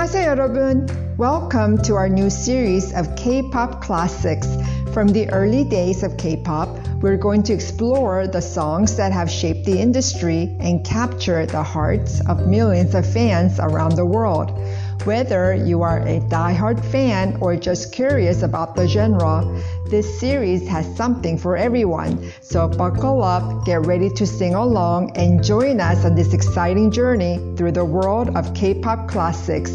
안녕하세요, 여러분. Welcome to our new series of K-pop classics. From the early days of K-pop, we're going to explore the songs that have shaped the industry and capture the hearts of millions of fans around the world. Whether you are a diehard fan or just curious about the genre, this series has something for everyone. So buckle up, get ready to sing along, and join us on this exciting journey through the world of K-pop classics.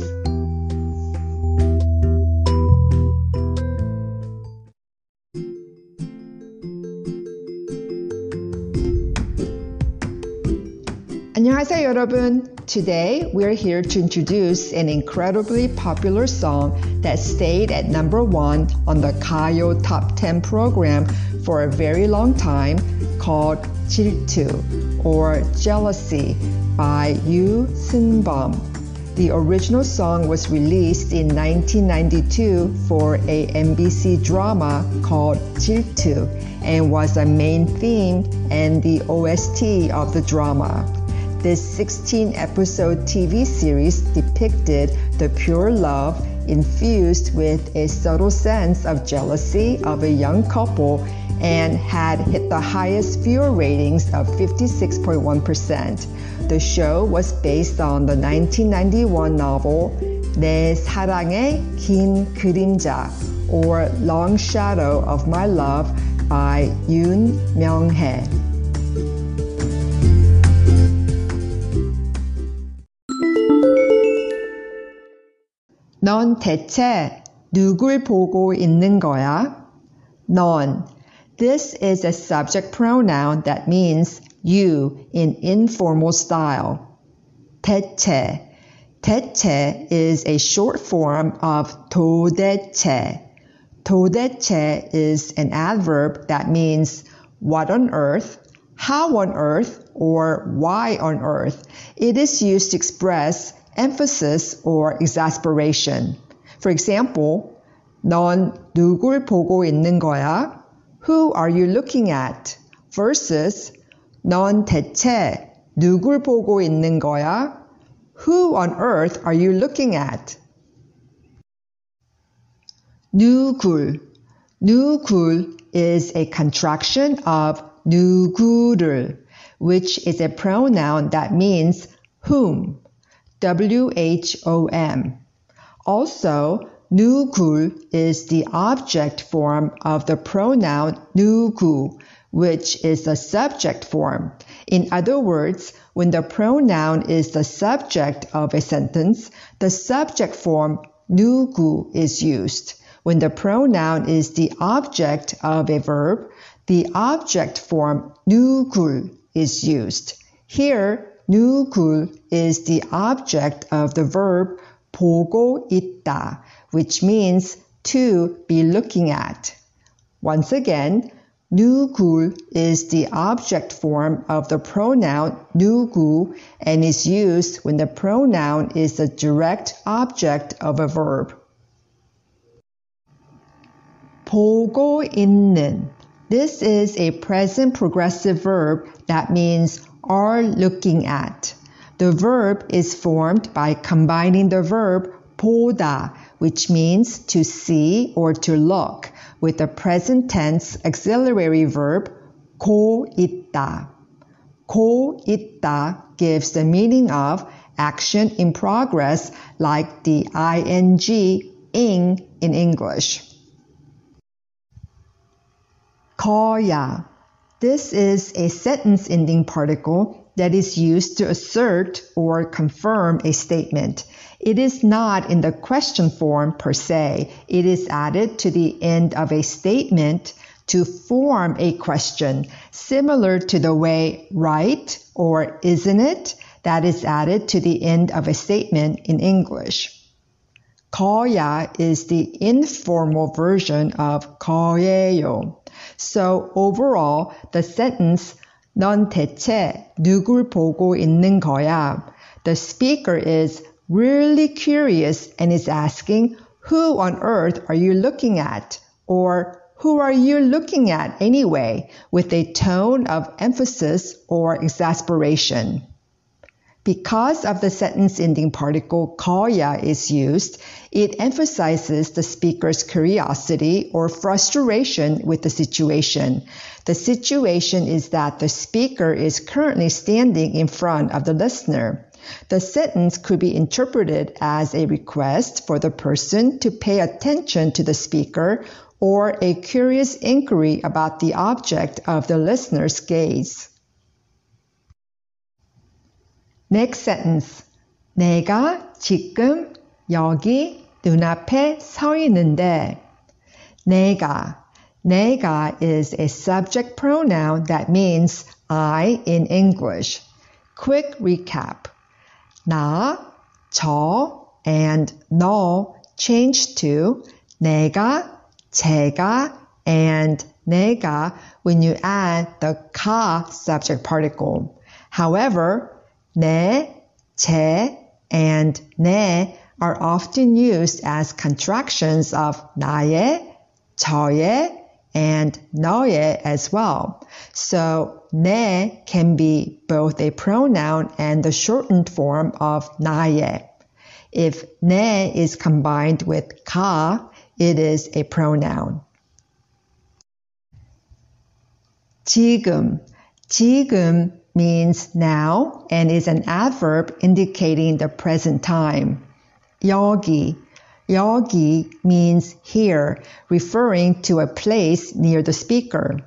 안녕하세요, 여러분. Today, we're here to introduce an incredibly popular song that stayed at number one on the Gayo Top 10 program for a very long time, called Chil-tu, or Jealousy, by Yu Yoo bum. The original song was released in 1992 for a MBC drama called Chil-tu and was a main theme and the OST of the drama. This 16-episode TV series depicted the pure love infused with a subtle sense of jealousy of a young couple and had hit the highest viewer ratings of 56.1%. The show was based on the 1991 novel 내 사랑의 긴 그림자, or Long Shadow of My Love, by Yun Myung-hee. 넌 대체 누굴 보고 있는 거야? 넌. This is a subject pronoun that means you in informal style. 대체. 대체 is a short form of 도대체. 도대체 is an adverb that means what on earth, how on earth, or why on earth. It is used to express emphasis or exasperation. For example, 넌 누굴 보고 있는 거야? Who are you looking at? Versus 넌 대체 누굴 보고 있는 거야? Who on earth are you looking at? 누굴. 누굴 is a contraction of 누구를, which is a pronoun that means whom. W-H-O-M. Also, 누굴 is the object form of the pronoun 누구, which is the subject form. In other words, when the pronoun is the subject of a sentence, the subject form 누구 is used. When the pronoun is the object of a verb, the object form 누굴 is used. Here, 누굴 is the object of the verb 보고 있다, which means to be looking at. Once again, 누굴 is the object form of the pronoun 누구 and is used when the pronoun is the direct object of a verb. 보고 있는. This is a present progressive verb that means are looking at. The verb is formed by combining the verb 보다, which means to see or to look, with the present tense auxiliary verb 고 있다. 고 있다 gives the meaning of action in progress, like the ing in English. 거야. This is a sentence-ending particle that is used to assert or confirm a statement. It is not in the question form per se. It is added to the end of a statement to form a question, similar to the way right or isn't it that is added to the end of a statement in English. 거야 is the informal version of 거예요. So overall, the sentence 넌 대체 누굴 보고 있는 거야? The speaker is really curious and is asking, who on earth are you looking at? Or who are you looking at anyway? With a tone of emphasis or exasperation. Because of the sentence-ending particle "koya" is used, it emphasizes the speaker's curiosity or frustration with the situation. The situation is that the speaker is currently standing in front of the listener. The sentence could be interpreted as a request for the person to pay attention to the speaker or a curious inquiry about the object of the listener's gaze. Next sentence. 내가 지금 여기 눈앞에 서 있는데. 내가. 내가 is a subject pronoun that means I in English. Quick recap. 나, 저, and 너 change to 내가, 제가, and 내가 when you add the ka subject particle. However, 내, 제, and 내 are often used as contractions of 나의, 저의, and 너의 as well. So 내 can be both a pronoun and the shortened form of 나의. If 내 is combined with 가, it is a pronoun. 지금. 지금 means now and is an adverb indicating the present time. 여기. 여기 means here, referring to a place near the speaker.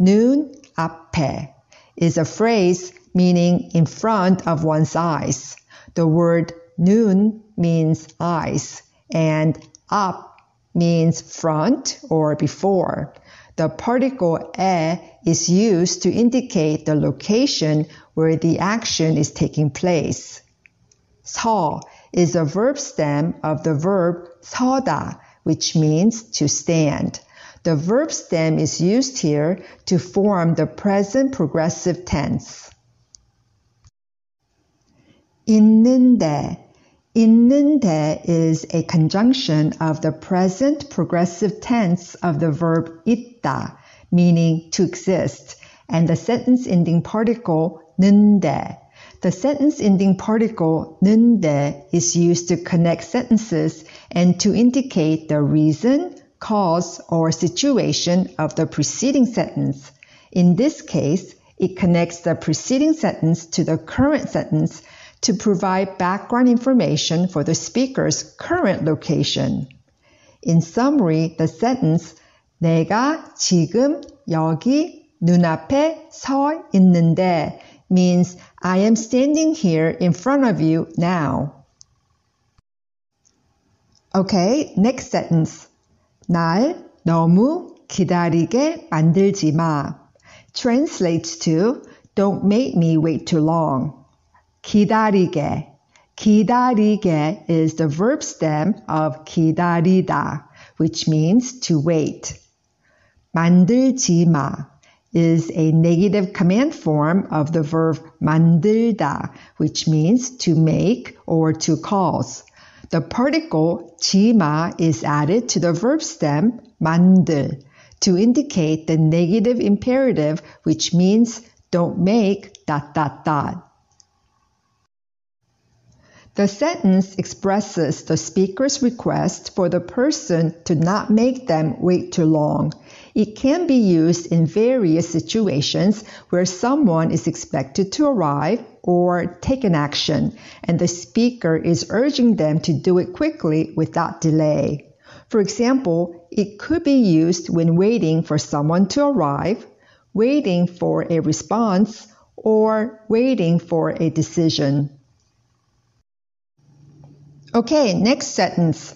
눈 앞에 is a phrase meaning in front of one's eyes. The word 눈 means eyes and 앞 means front or before. The particle 에 is used to indicate the location where the action is taking place. 서 is a verb stem of the verb 서다, which means to stand. The verb stem is used here to form the present progressive tense. 있는데. 있는데 is a conjunction of the present progressive tense of the verb 있다, meaning to exist, and the sentence-ending particle 는데. The sentence-ending particle 는데 is used to connect sentences and to indicate the reason, cause, or situation of the preceding sentence. In this case, it connects the preceding sentence to the current sentence to provide background information for the speaker's current location. In summary, the sentence 내가 지금 여기 눈앞에 서 있는데 means I am standing here in front of you now. Okay, next sentence. 날 너무 기다리게 만들지 마. Translates to don't make me wait too long. 기다리게. 기다리게 is the verb stem of 기다리다, which means to wait. 만들지 마 is a negative command form of the verb 만들다, which means to make or to cause. The particle 지마 is added to the verb stem 만들 to indicate the negative imperative, which means don't make ... The sentence expresses the speaker's request for the person to not make them wait too long. It can be used in various situations where someone is expected to arrive or take an action, and the speaker is urging them to do it quickly without delay. For example, it could be used when waiting for someone to arrive, waiting for a response, or waiting for a decision. Okay, next sentence.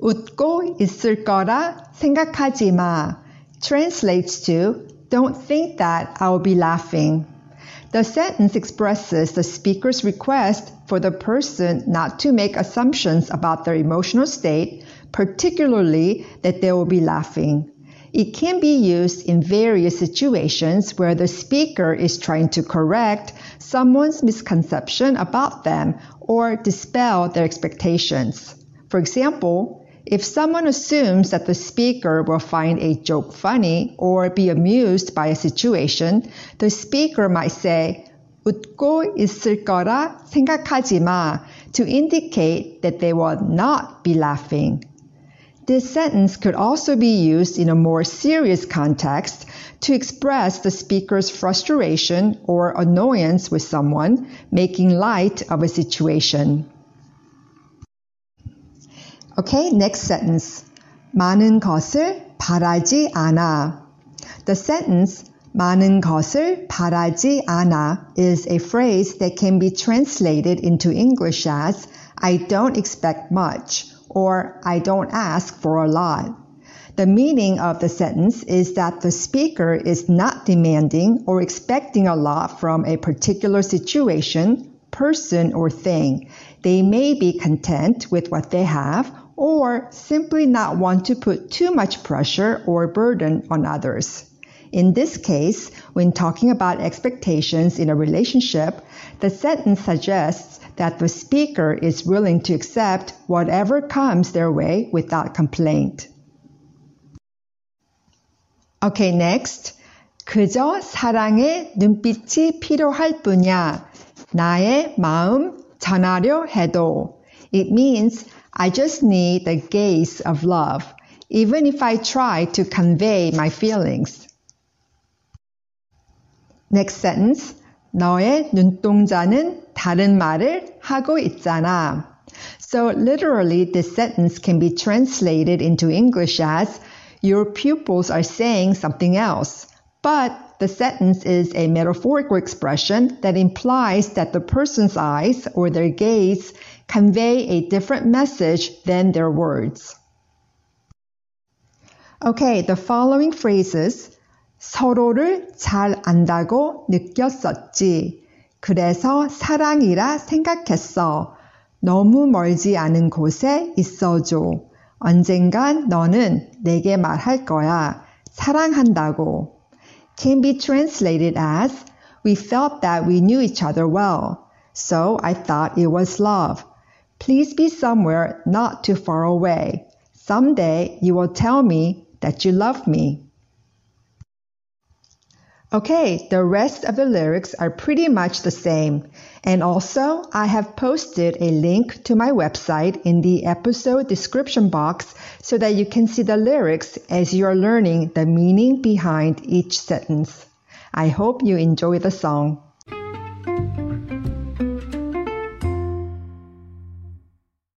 웃고 있을 거라 생각하지 마. Translates to don't think that I'll be laughing. The sentence expresses the speaker's request for the person not to make assumptions about their emotional state, particularly that they will be laughing. It can be used in various situations where the speaker is trying to correct someone's misconception about them or dispel their expectations. For example, if someone assumes that the speaker will find a joke funny or be amused by a situation, the speaker might say, 웃고 있을 거라 생각하지 마, to indicate that they will not be laughing. This sentence could also be used in a more serious context to express the speaker's frustration or annoyance with someone, making light of a situation. Okay, next sentence. 많은 것을 바라지 않아. The sentence 많은 것을 바라지 않아 is a phrase that can be translated into English as I don't expect much or I don't ask for a lot. The meaning of the sentence is that the speaker is not demanding or expecting a lot from a particular situation, person, or thing. They may be content with what they have or simply not want to put too much pressure or burden on others. In this case, when talking about expectations in a relationship, the sentence suggests that the speaker is willing to accept whatever comes their way without complaint. Okay, next. 그저 사랑의 눈빛이 필요할 뿐이야. 나의 마음 전하려 해도. It means, I just need the gaze of love, even if I try to convey my feelings. Next sentence. 너의 눈동자는 다른 말을 하고 있잖아. So literally, this sentence can be translated into English as your pupils are saying something else. But the sentence is a metaphorical expression that implies that the person's eyes or their gaze convey a different message than their words. Okay, the following phrases. 서로를 잘 안다고 느꼈었지. 그래서 사랑이라 생각했어. 너무 멀지 않은 곳에 있어줘. 언젠간 너는 내게 말할 거야. 사랑한다고. Can be translated as We felt that we knew each other well. So I thought it was love. Please be somewhere not too far away. Someday you will tell me that you love me. Okay, the rest of the lyrics are pretty much the same. And also, I have posted a link to my website in the episode description box so that you can see the lyrics as you are learning the meaning behind each sentence. I hope you enjoy the song.